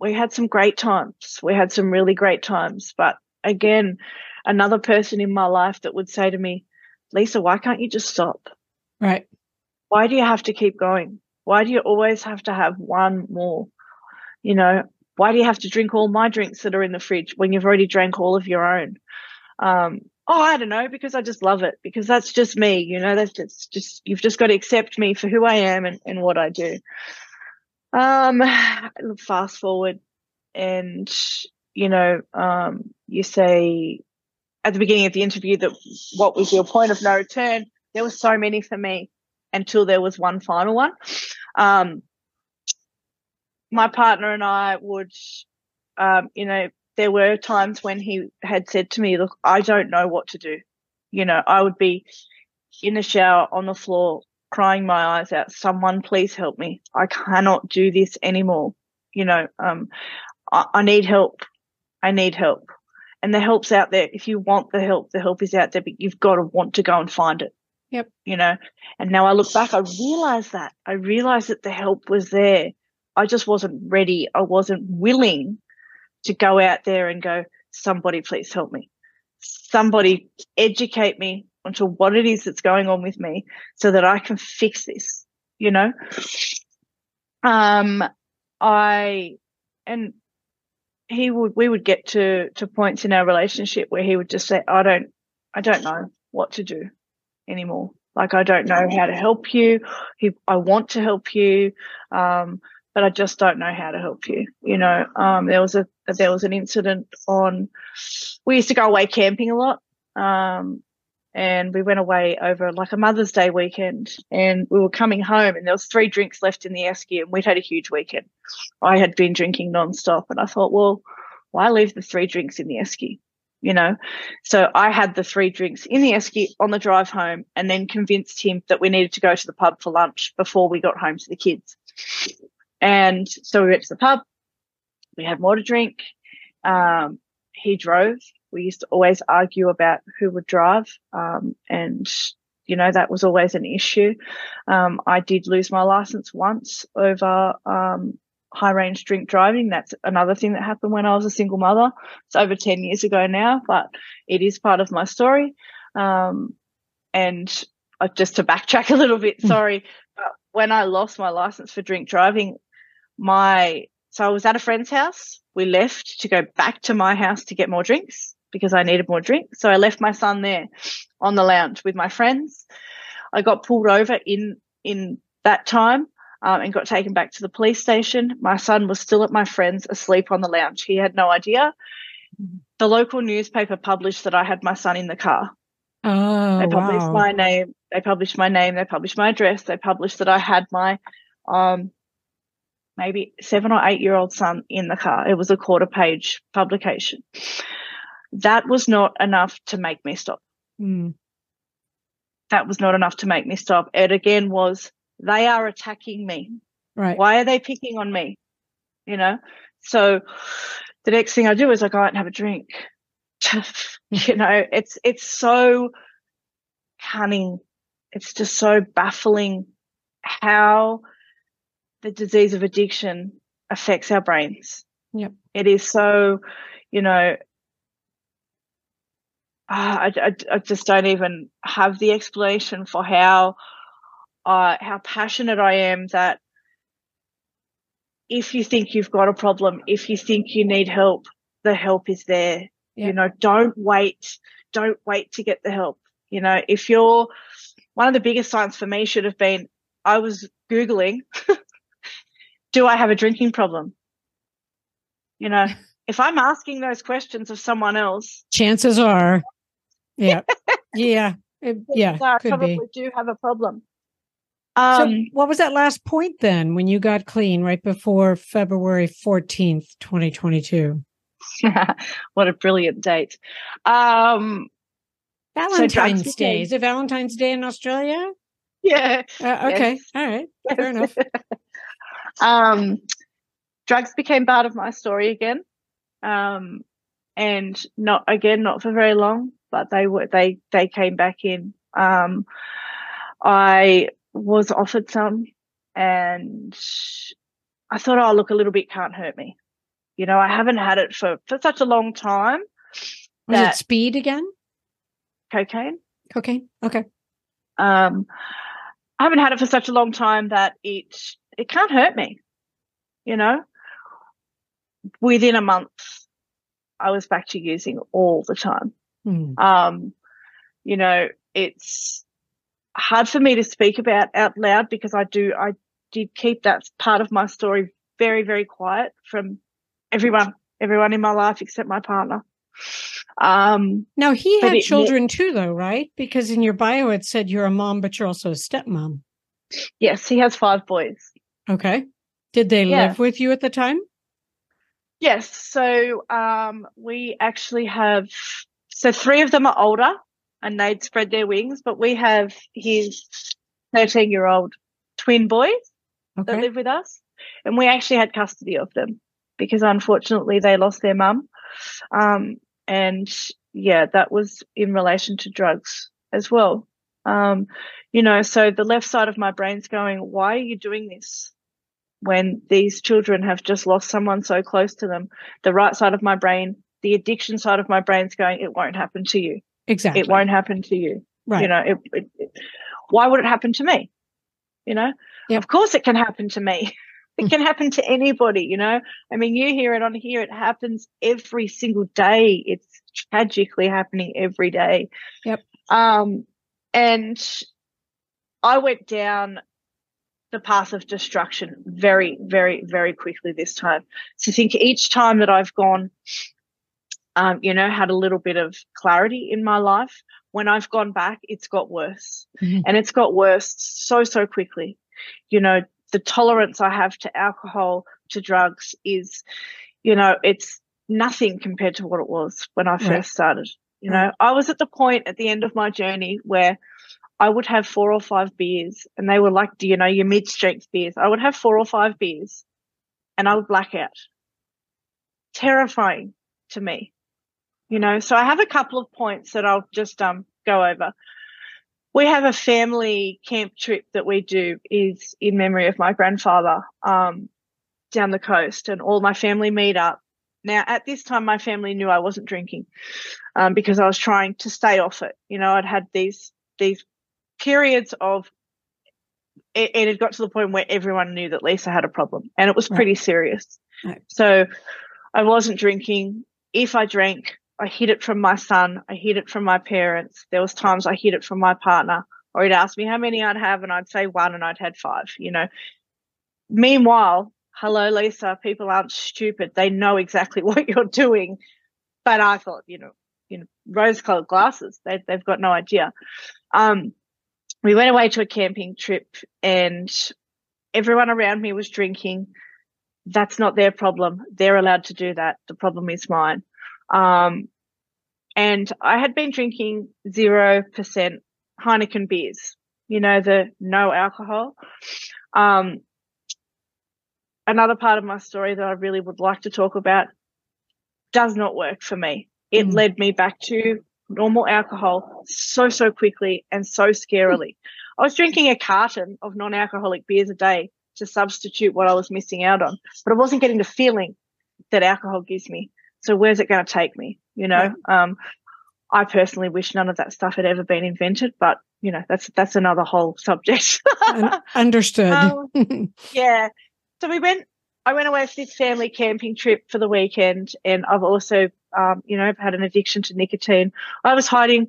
we had some great times. We had some really great times. But again, another person in my life that would say to me, Lisa, why can't you just stop? Right. Why do you have to keep going? Why do you always have to have one more? You know, why do you have to drink all my drinks that are in the fridge when you've already drank all of your own? Oh, I don't know, because I just love it, because that's just me, you know, that's just, you've just got to accept me for who I am and what I do. Fast forward and, you know, you say at the beginning of the interview that what was your point of no return, there were so many for me until there was one final one. My partner and I would, there were times when he had said to me, look, I don't know what to do. You know, I would be in the shower on the floor crying my eyes out. Someone please help me. I cannot do this anymore. You know, I need help. I need help. And the help's out there. If you want the help is out there, but you've got to want to go and find it. Yep. You know, and now I look back, I realized that the help was there. I just wasn't ready. I wasn't willing to go out there and go, somebody please help me. Somebody educate me onto what it is that's going on with me so that I can fix this, you know. We would get to points in our relationship where he would just say, I don't know what to do anymore. Like, I don't know how to help you. I want to help you, but I just don't know how to help you. You know, there was an incident on. We used to go away camping a lot, and we went away over like a Mother's Day weekend, and we were coming home, and there was 3 drinks left in the esky, and we'd had a huge weekend. I had been drinking nonstop, and I thought, well, why leave the 3 drinks in the esky? You know, so I had the 3 drinks in the esky on the drive home, and then convinced him that we needed to go to the pub for lunch before we got home to the kids. And so we went to the pub, we had more to drink. He drove. We used to always argue about who would drive, and, you know, that was always an issue. I did lose my license once over high-range drink driving. That's another thing that happened when I was a single mother. It's over 10 years ago now, but it is part of my story. And just to backtrack a little bit, sorry, but when I lost my license for drink driving, so I was at a friend's house. We left to go back to my house to get more drinks because I needed more drinks. So I left my son there on the lounge with my friends. I got pulled over in that time, and got taken back to the police station. My son was still at my friend's asleep on the lounge. He had no idea. The local newspaper published that I had my son in the car. Oh, they published my name. They published my name. They published my address. They published that I had my maybe 7 or 8-year-old son in the car. It was a quarter-page publication. That was not enough to make me stop. Mm. That was not enough to make me stop. It again was, they are attacking me. Right. Why are they picking on me? You know? So the next thing I do is I go out and have a drink. You know, it's so cunning. It's just so baffling how the disease of addiction affects our brains. Yep. It is so, you know, I just don't even have the explanation for how passionate I am that if you think you've got a problem, if you think you need help, the help is there. Yep. You know, don't wait to get the help. You know, if you're, one of the biggest signs for me should have been, I was Googling do I have a drinking problem? You know, if I'm asking those questions of someone else, chances are, yeah, I could probably be. Do have a problem. So what was that last point then when you got clean right before February 14th, 2022? What a brilliant date. Valentine's Day. Is it Valentine's Day in Australia? Yeah. Okay. Yes. All right. Yes. Fair enough. Drugs became part of my story again, and not for very long, but they came back in. I was offered some, and I thought, oh, look, a little bit can't hurt me. You know, I haven't had it for such a long time. Was it speed again? Cocaine. Okay. I haven't had it for such a long time that it can't hurt me, you know. Within a month, I was back to using all the time. Mm. You know, it's hard for me to speak about out loud because I did keep that part of my story very, very quiet from everyone in my life except my partner. Now, he had children too, though, right? Because in your bio, it said you're a mom, but you're also a stepmom. Yes, he has 5 boys. Okay. Did they live with you at the time? Yes. So we actually have, so 3 of them are older and they'd spread their wings, but we have his 13-year-old twin boys that live with us. And we actually had custody of them because unfortunately they lost their mum. And yeah, that was in relation to drugs as well. You know, so the left side of my brain's going, why are you doing this when these children have just lost someone so close to them? The right side of my brain, the addiction side of my brain's going, it won't happen to you. Exactly. It won't happen to you. Right. You know, why would it happen to me? You know, of course it can happen to me. It can happen to anybody, you know. I mean, you hear it on here. It happens every single day. It's tragically happening every day. Yep. And I went down the path of destruction very, very, very quickly this time. So I think each time that I've gone, you know, had a little bit of clarity in my life, when I've gone back, it's got worse. Mm-hmm. And it's got worse so, so quickly, you know. The tolerance I have to alcohol, to drugs is, you know, it's nothing compared to what it was when I first started. You know, I was at the point at the end of my journey where I would have 4 or 5 beers and they were like, you know, your mid-strength beers. I would have 4 or 5 beers and I would black out. Terrifying to me, you know. So I have a couple of points that I'll just go over. We have a family camp trip that we do is in memory of my grandfather down the coast, and all my family meet up. Now, at this time, my family knew I wasn't drinking because I was trying to stay off it. You know, I'd had these periods of it had got to the point where everyone knew that Lisa had a problem, and it was pretty serious. Right. So I wasn't drinking. If I drank, I hid it from my son. I hid it from my parents. There was times I hid it from my partner, or he'd ask me how many I'd have and I'd say 1 and I'd had 5, you know. Meanwhile, hello, Lisa, people aren't stupid. They know exactly what you're doing. But I thought, you know rose-colored glasses, they've got no idea. We went away to a camping trip and everyone around me was drinking. That's not their problem. They're allowed to do that. The problem is mine. And I had been drinking 0% Heineken beers, you know, the no alcohol. Another part of my story that I really would like to talk about does not work for me. It led me back to normal alcohol so, so quickly and so scarily. I was drinking a carton of non-alcoholic beers a day to substitute what I was missing out on, but I wasn't getting the feeling that alcohol gives me. So where's it going to take me, you know? I personally wish none of that stuff had ever been invented, but, you know, that's another whole subject. Understood. Yeah. So I went away for this family camping trip for the weekend, and I've also, you know, had an addiction to nicotine. I was having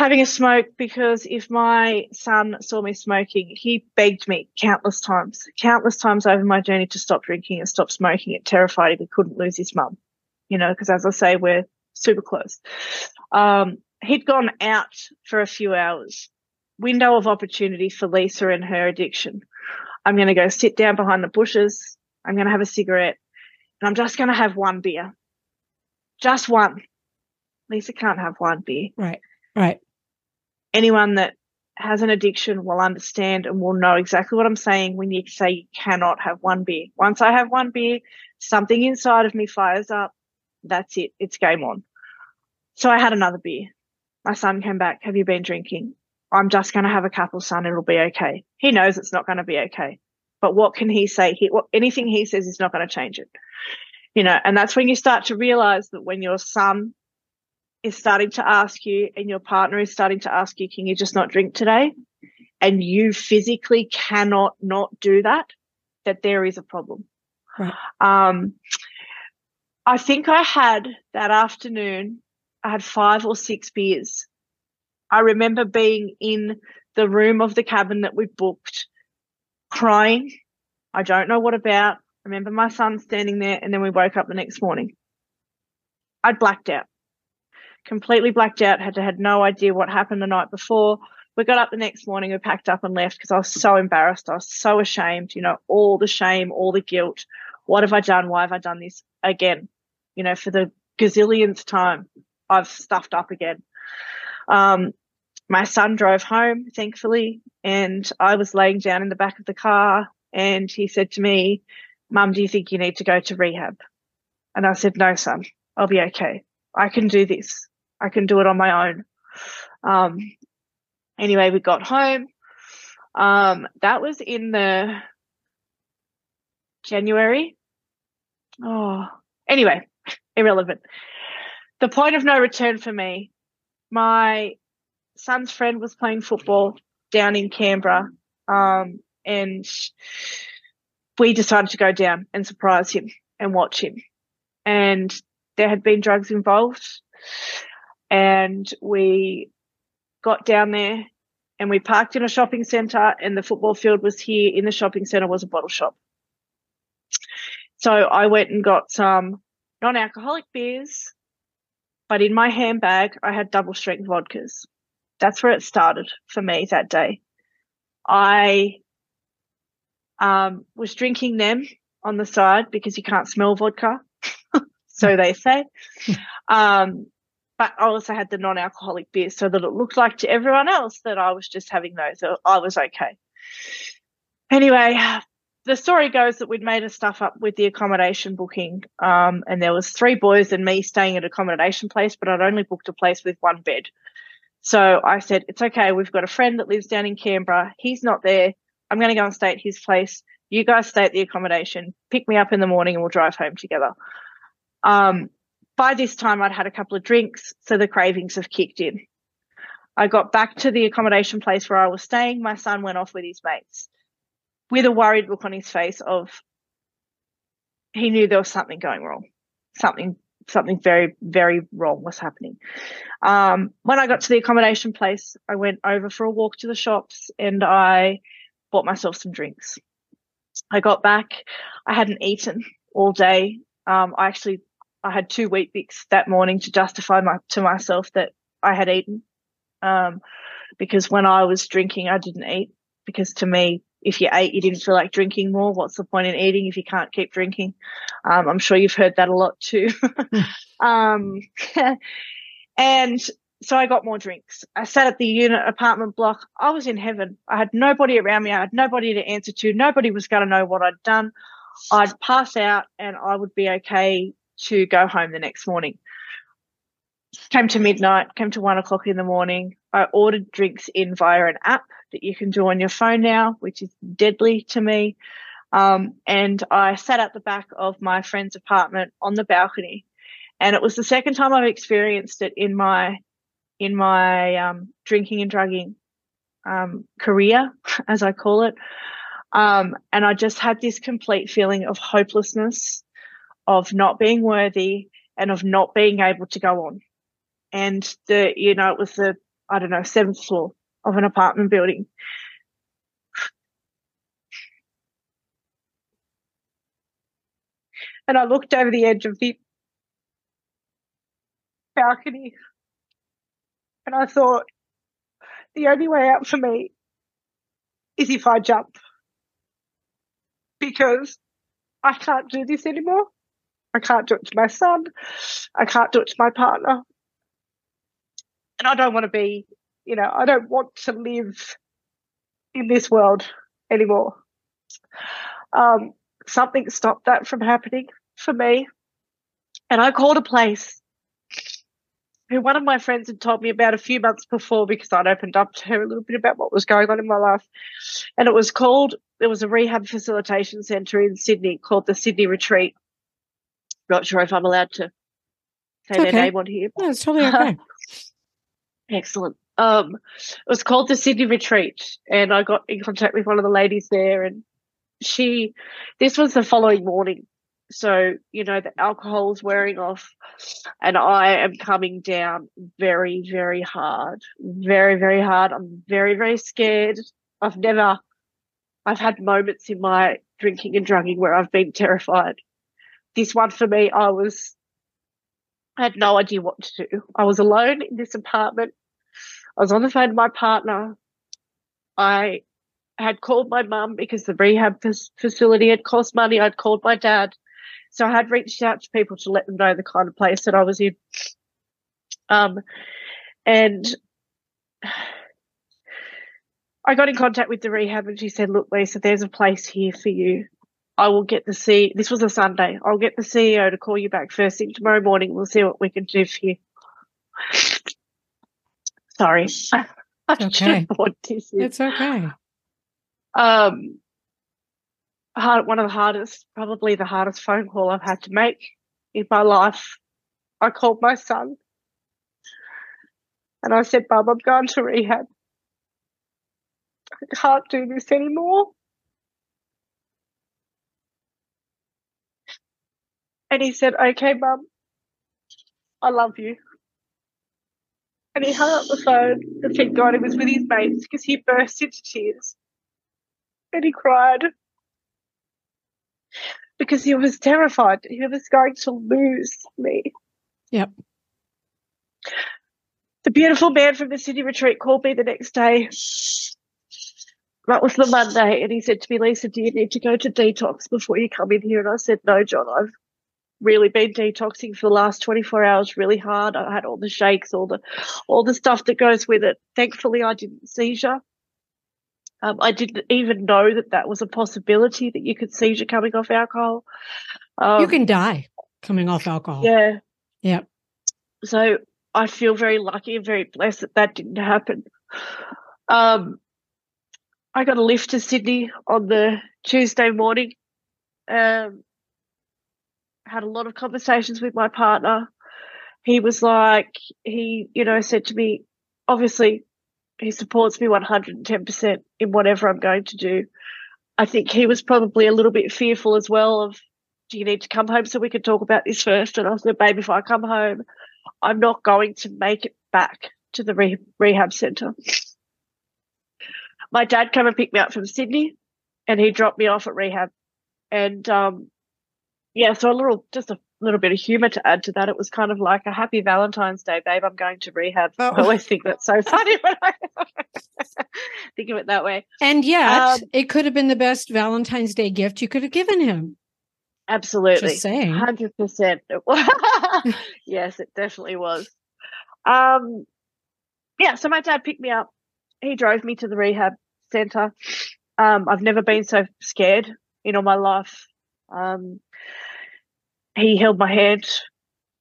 a smoke because if my son saw me smoking, he begged me countless times over my journey to stop drinking and stop smoking. It terrified him. He couldn't lose his mum. You know, because as I say, we're super close. He'd gone out for a few hours. Window of opportunity for Lisa and her addiction. I'm going to go sit down behind the bushes. I'm going to have a cigarette. And I'm just going to have 1 beer. Just 1. Lisa can't have 1 beer. Right, right. Anyone that has an addiction will understand and will know exactly what I'm saying when you say you cannot have 1 beer. Once I have 1 beer, something inside of me fires up. That's it. It's game on. So I had another beer. My son came back. Have you been drinking? I'm just going to have a couple, son. It'll be okay. He knows it's not going to be okay. But what can he say? Anything he says is not going to change it. You know, and that's when you start to realize that when your son is starting to ask you and your partner is starting to ask you, can you just not drink today? And you physically cannot not do that, that there is a problem. Right. I think I had that afternoon, I had 5 or 6 beers. I remember being in the room of the cabin that we booked, crying. I don't know what about. I remember my son standing there, and then we woke up the next morning. I'd blacked out, completely blacked out, had no idea what happened the night before. We got up the next morning, we packed up and left because I was so embarrassed. I was so ashamed, you know, all the shame, all the guilt. What have I done? Why have I done this again? You know, for the gazillionth time, I've stuffed up again. My son drove home, thankfully, and I was laying down in the back of the car and he said to me, "Mum, do you think you need to go to rehab?" And I said, "No, son, I'll be okay. I can do this. I can do it on my own." Anyway, we got home. That was in the January. Oh, anyway, irrelevant. The point of no return for me, my son's friend was playing football down in Canberra, and we decided to go down and surprise him and watch him. And there had been drugs involved, and we got down there and we parked in a shopping centre, and the football field was here. In the shopping centre was a bottle shop. So I went and got some non-alcoholic beers, but in my handbag I had double-strength vodkas. That's where it started for me that day. I was drinking them on the side because you can't smell vodka, so they say. But I also had the non-alcoholic beer so that it looked like to everyone else that I was just having those. I was okay. Anyway, the story goes that we'd made a stuff up with the accommodation booking, and there was three boys and me staying at an accommodation place, but I'd only booked a place with one bed. So I said, "It's okay, we've got a friend that lives down in Canberra. He's not there. I'm going to go and stay at his place. You guys stay at the accommodation. Pick me up in the morning and we'll drive home together." By this time, I'd had a couple of drinks, so the cravings have kicked in. I got back to the accommodation place where I was staying. My son went off with his mates with a worried look on his face of he knew there was something going wrong. Something very, very wrong was happening. When I got to the accommodation place, I went over for a walk to the shops and I bought myself some drinks. I got back. I hadn't eaten all day. I had 2 Weet Bix that morning to justify to myself that I had eaten, because when I was drinking, I didn't eat, because to me, if you ate, you didn't feel like drinking more. What's the point in eating if you can't keep drinking? I'm sure you've heard that a lot too. And so I got more drinks. I sat at the unit apartment block. I was in heaven. I had nobody around me. I had nobody to answer to. Nobody was going to know what I'd done. I'd pass out and I would be okay to go home the next morning. Came to midnight, came to 1 o'clock in the morning. I ordered drinks in via an app that you can do on your phone now, which is deadly to me. And I sat at the back of my friend's apartment on the balcony, and it was the second time I've experienced it in my drinking and drugging career, as I call it. And I just had this complete feeling of hopelessness, of not being worthy, and of not being able to go on. And it was the, I don't know, 7th floor of an apartment building. And I looked over the edge of the balcony and I thought, the only way out for me is if I jump, because I can't do this anymore. I can't do it to my son. I can't do it to my partner. And I don't want to be, I don't want to live in this world anymore. Something stopped that from happening for me. And I called a place who one of my friends had told me about a few months before, because I'd opened up to her a little bit about what was going on in my life. And there was a rehab facilitation centre in Sydney called the Sydney Retreat. Not sure if I'm allowed to say their name on here. No, it's totally okay. Excellent. It was called the Sydney Retreat, and I got in contact with one of the ladies there, and this was the following morning. So, the alcohol is wearing off and I am coming down very, very hard. Very, very hard. I'm very, very scared. I've had moments in my drinking and drugging where I've been terrified. This one for me, I was I had no idea what to do. I was alone in this apartment. I was on the phone to my partner. I had called my mum because the rehab facility had cost money. I'd called my dad. So I had reached out to people to let them know the kind of place that I was in. And I got in contact with the rehab and she said, look, Lisa, there's a place here for you. I will get the CEO. This was a Sunday. I'll get the CEO to call you back first thing tomorrow morning. We'll see what we can do for you. Sorry. Okay. It's okay. One of the hardest, probably the hardest phone call I've had to make in my life. I called my son and I said, Bub, I'm going to rehab. I can't do this anymore. And he said, okay, Mum, I love you. And he hung up the phone, and thank God it was with his mates because he burst into tears. And he cried because he was terrified that he was going to lose me. Yep. The beautiful man from the Sydney Retreat called me the next day. That was the Monday, and he said to me, Lisa, do you need to go to detox before you come in here? And I said, no, John, I've really been detoxing for the last 24 hours really hard. I had all the shakes, all the stuff that goes with it. Thankfully, I didn't seizure. I didn't even know that that was a possibility, that you could seizure coming off alcohol. You can die coming off alcohol. Yeah. Yeah. So I feel very lucky and very blessed that that didn't happen. I got a lift to Sydney on the Tuesday morning. Had a lot of conversations with my partner. He was like, he said to me, obviously he supports me 110% in whatever I'm going to do. I think he was probably a little bit fearful as well of, do you need to come home so we can talk about this first? And I said, babe, if I come home, I'm not going to make it back to the rehab centre. My dad came and picked me up from Sydney and he dropped me off at rehab. And, yeah, so just a little bit of humour to add to that. It was kind of like a happy Valentine's Day, babe, I'm going to rehab. Oh. I always think that's so funny when I think of it that way. And yet it could have been the best Valentine's Day gift you could have given him. Absolutely. Just saying. 100%. Yes, it definitely was. Yeah, so my dad picked me up. He drove me to the rehab centre. I've never been so scared in all my life. He held my hand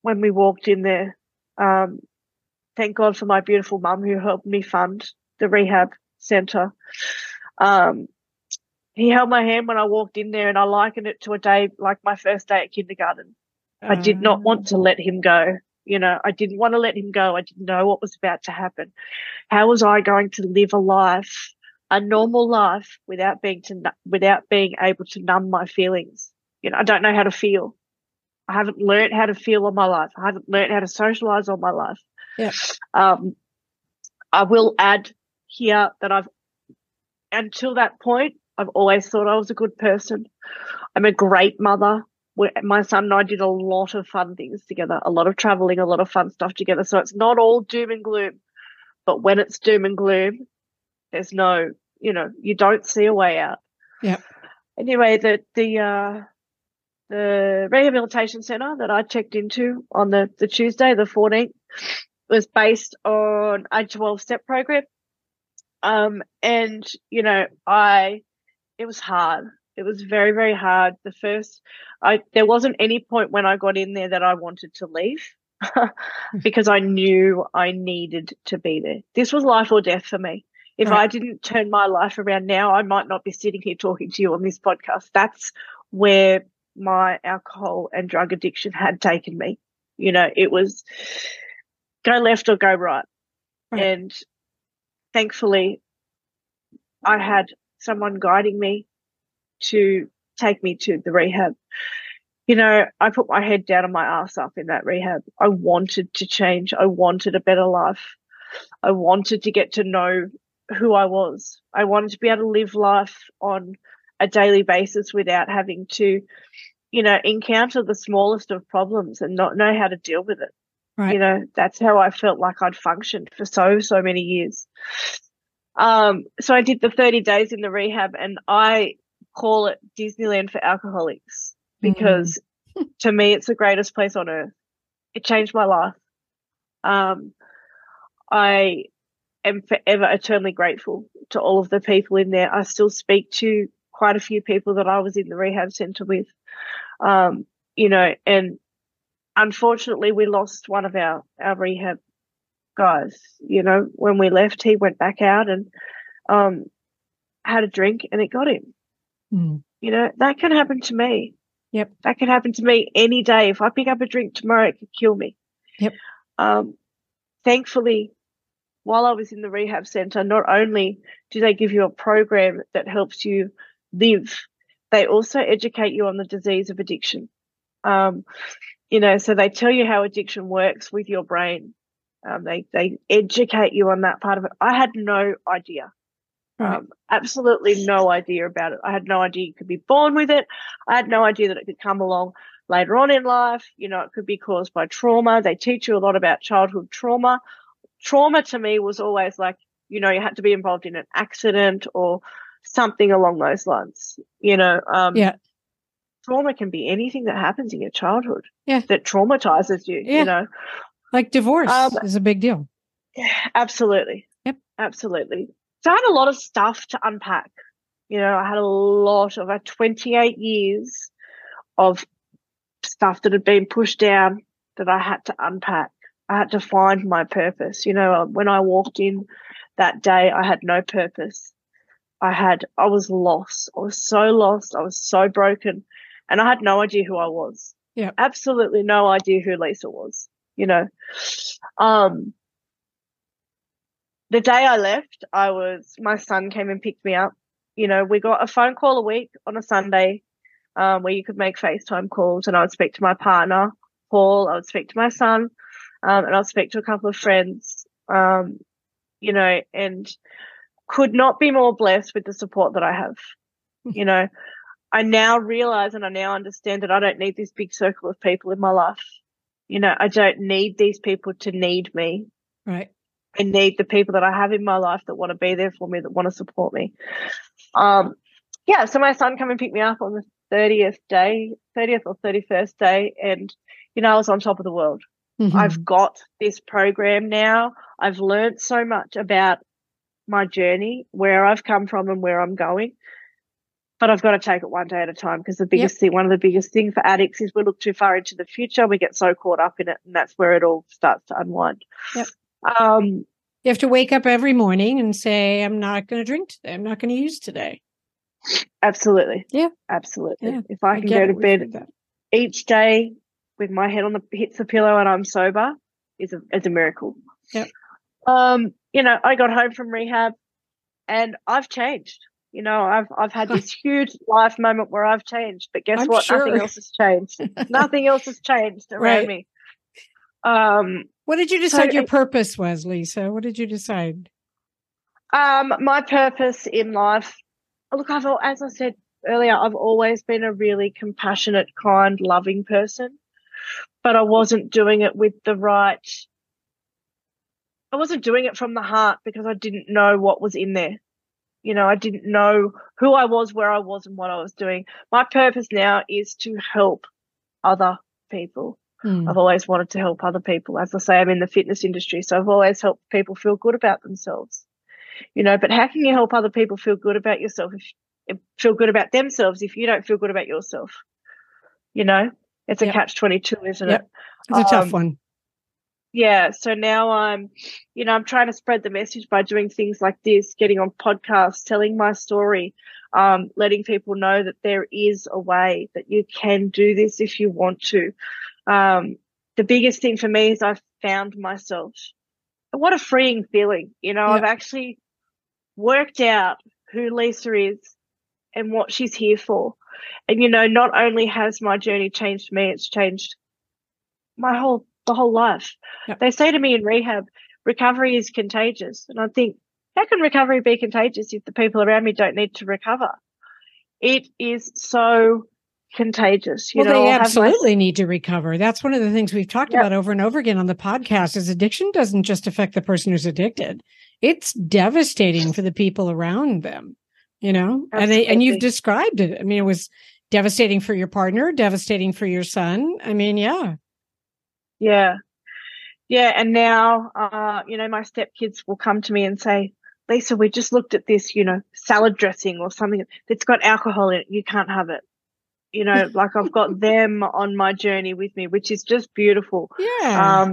when we walked in there. Thank God for my beautiful mum who helped me fund the rehab centre. He held my hand when I walked in there, and I likened it to a day like my first day at kindergarten. I did not want to let him go. I didn't want to let him go. I didn't know what was about to happen. How was I going to live a life, a normal life, without being able to numb my feelings? I don't know how to feel. I haven't learned how to feel all my life. I haven't learned how to socialise all my life. Yeah. I will add here that until that point, I've always thought I was a good person. I'm a great mother. My son and I did a lot of fun things together, a lot of travelling, a lot of fun stuff together. So it's not all doom and gloom. But when it's doom and gloom, there's no, you don't see a way out. Yeah. Anyway, the rehabilitation centre that I checked into on the Tuesday, the 14th, was based on a 12-step program. And, it was hard. It was very, very hard. There wasn't any point when I got in there that I wanted to leave because I knew I needed to be there. This was life or death for me. If I didn't turn my life around now, I might not be sitting here talking to you on this podcast. That's where my alcohol and drug addiction had taken me. It was go left or go right. And thankfully I had someone guiding me to take me to the rehab. I put my head down and my ass up in that rehab. I wanted to change. I wanted a better life. I wanted to get to know who I was. I wanted to be able to live life on a daily basis without having to, encounter the smallest of problems and not know how to deal with it. Right. You know, that's how I felt like I'd functioned for so many years. So I did the 30 days in the rehab, and I call it Disneyland for alcoholics because to me it's the greatest place on earth. It changed my life. I am forever eternally grateful to all of the people in there. I still speak to quite a few people that I was in the rehab centre with, you know, and unfortunately we lost one of our rehab guys. You know, when we left, he went back out and had a drink and it got him. Mm. You know, that can happen to me. Yep. That can happen to me any day. If I pick up a drink tomorrow, it could kill me. Yep. Thankfully, while I was in the rehab centre, not only do they give you a program that helps you live, they also educate you on the disease of addiction. You know, so they tell you how addiction works with your brain. They educate you on that part of it. I had no idea, absolutely no idea about it. I had no idea you could be born with it. I had no idea that it could come along later on in life. You know, it could be caused by trauma. They teach you a lot about childhood trauma. Trauma to me was always like, you know, you had to be involved in an accident or something along those lines. You know, trauma can be anything that happens in your childhood that traumatizes you, you know. Like divorce is a big deal. Absolutely. Yep. Absolutely. So I had a lot of stuff to unpack. You know, I had a lot of 28 years of stuff that had been pushed down that I had to unpack. I had to find my purpose. You know, when I walked in that day, I had no purpose. I was lost. I was so lost. I was so broken. And I had no idea who I was. Yeah. Absolutely no idea who Lisa was. You know, the day I left, my son came and picked me up. You know, we got a phone call a week on a Sunday where you could make FaceTime calls, and I would speak to my partner, Paul. I would speak to my son, and I would speak to a couple of friends, you know, and could not be more blessed with the support that I have. You know, I now realize and I now understand that I don't need this big circle of people in my life. You know, I don't need these people to need me. Right. I need the people that I have in my life that want to be there for me, that want to support me. So my son came and picked me up on the 30th or 31st day, and, you know, I was on top of the world. Mm-hmm. I've got this program now. I've learned so much about my journey, where I've come from and where I'm going. But I've got to take it one day at a time, because the biggest thing, one of the biggest things for addicts is we look too far into the future. We get so caught up in it, and that's where it all starts to unwind. Yep. You have to wake up every morning and say, I'm not going to drink today. I'm not going to use today. Absolutely. Yeah. Absolutely. Yeah. If I can go to bed each day with my head hits the pillow and I'm sober, is a miracle. Yep. You know, I got home from rehab and I've changed. You know, I've had this huge life moment where I've changed, but guess what? Sure. Nothing else has changed. Nothing else has changed around me. What did you decide your purpose was, Lisa? What did you decide? My purpose in life, look, as I said earlier, I've always been a really compassionate, kind, loving person, but I wasn't doing it with the right. I wasn't doing it from the heart because I didn't know what was in there. You know, I didn't know who I was, where I was, and what I was doing. My purpose now is to help other people. Mm. I've always wanted to help other people. As I say, I'm in the fitness industry, so I've always helped people feel good about themselves. You know, but how can you help other people feel good about yourself feel good about themselves if you don't feel good about yourself? You know, it's a catch-22, isn't it? It's a tough one. Yeah, so now I'm trying to spread the message by doing things like this, getting on podcasts, telling my story, letting people know that there is a way, that you can do this if you want to. The biggest thing for me is I've found myself. What a freeing feeling. You know, I've actually worked out who Lisa is and what she's here for. And, you know, not only has my journey changed me, it's changed my whole life. Yep. They say to me in rehab, recovery is contagious. And I think, how can recovery be contagious if the people around me don't need to recover? It is so contagious. They absolutely need to recover. That's one of the things we've talked about over and over again on the podcast is addiction doesn't just affect the person who's addicted. It's devastating for the people around them, Absolutely. And you've described it. I mean, it was devastating for your partner, devastating for your son. I mean, Yeah. And now, my stepkids will come to me and say, Lisa, we just looked at this, salad dressing or something that's got alcohol in it. You can't have it. Like I've got them on my journey with me, which is just beautiful. Yeah.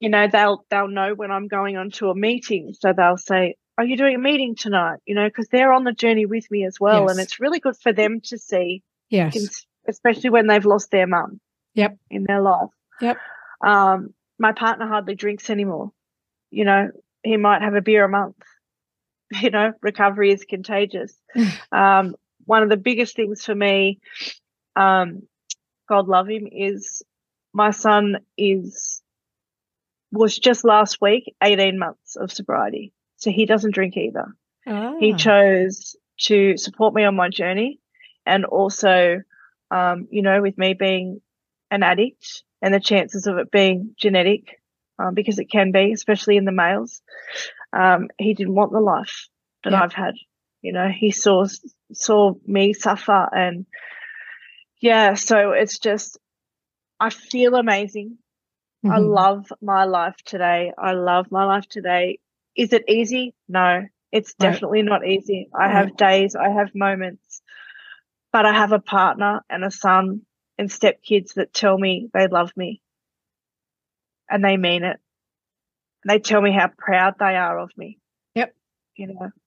They'll know when I'm going on to a meeting. So they'll say, are you doing a meeting tonight? Because they're on the journey with me as well. Yes. And it's really good for them to see. Yes. Especially when they've lost their mum. Yep. In their life. Yep. My partner hardly drinks anymore. He might have a beer a month. Recovery is contagious. One of the biggest things for me, God love him, is my son was just last week 18 months of sobriety. So he doesn't drink either. Oh. He chose to support me on my journey, and also, with me being an addict and the chances of it being genetic, because it can be, especially in the males. He didn't want the life that I've had. He saw me suffer, and so it's just, I feel amazing. Mm-hmm. I love my life today. Is it easy? No, it's definitely not easy. I have days, I have moments, but I have a partner and a son and stepkids that tell me they love me and they mean it. And they tell me how proud they are of me. Yep.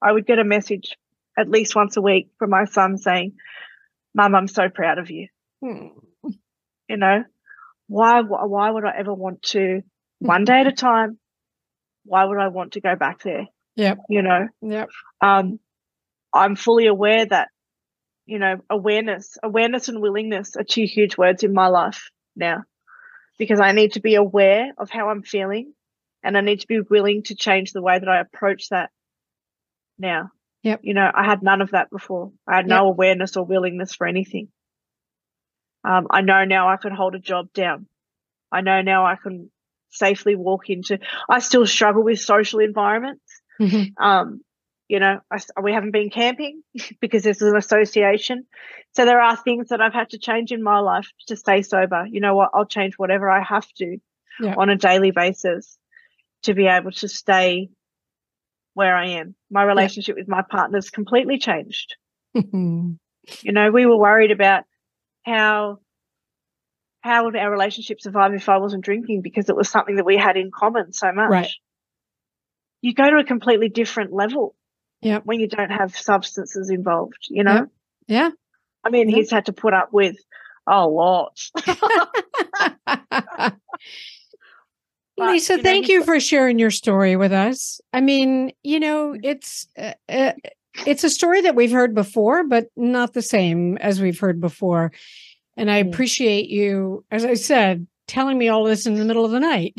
I would get a message at least once a week from my son saying, Mum, I'm so proud of you. Hmm. Why would I ever want to, one day at a time, why would I want to go back there? Yep. Yep. I'm fully aware that, awareness and willingness are two huge words in my life now, because I need to be aware of how I'm feeling, and I need to be willing to change the way that I approach that now. Yep. I had none of that before. I had no awareness or willingness for anything. I know now I can hold a job down. I know now I can safely walk into. I still struggle with social environments. Mm-hmm. We haven't been camping because this is an association. So there are things that I've had to change in my life to stay sober. You know what? I'll change whatever I have to on a daily basis to be able to stay where I am. My relationship with my partner's completely changed. We were worried about how would our relationship survive if I wasn't drinking, because it was something that we had in common so much. Right. You go to a completely different level. Yeah, when you don't have substances involved, Yeah. I mean, he's had to put up with a lot. But, Lisa, thank you for sharing your story with us. I mean, it's a story that we've heard before, but not the same as we've heard before. And I appreciate you, as I said, telling me all this in the middle of the night.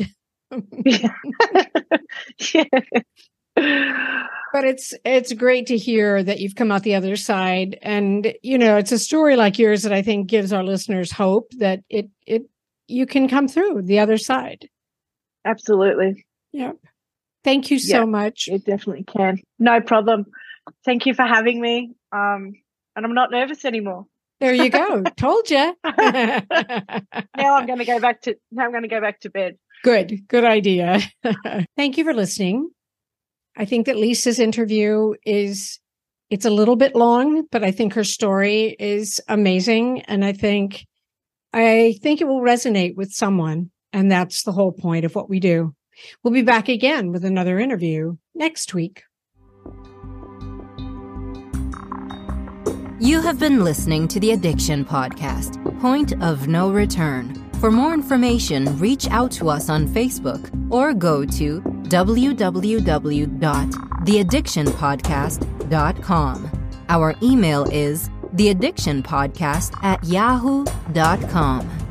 But it's great to hear that you've come out the other side, and it's a story like yours that I think gives our listeners hope that you can come through the other side. Absolutely. Yeah. Thank you so much. You definitely can. No problem. Thank you for having me. And I'm not nervous anymore. There you go. Told you. Now I'm going to go back to. Now I'm going to go back to bed. Good. Good idea. Thank you for listening. I think that Lisa's interview it's a little bit long, but I think her story is amazing. And I think it will resonate with someone. And that's the whole point of what we do. We'll be back again with another interview next week. You have been listening to the Addiction Podcast, Point of No Return. For more information, reach out to us on Facebook or go to www.theaddictionpodcast.com. Our email is theaddictionpodcast@yahoo.com.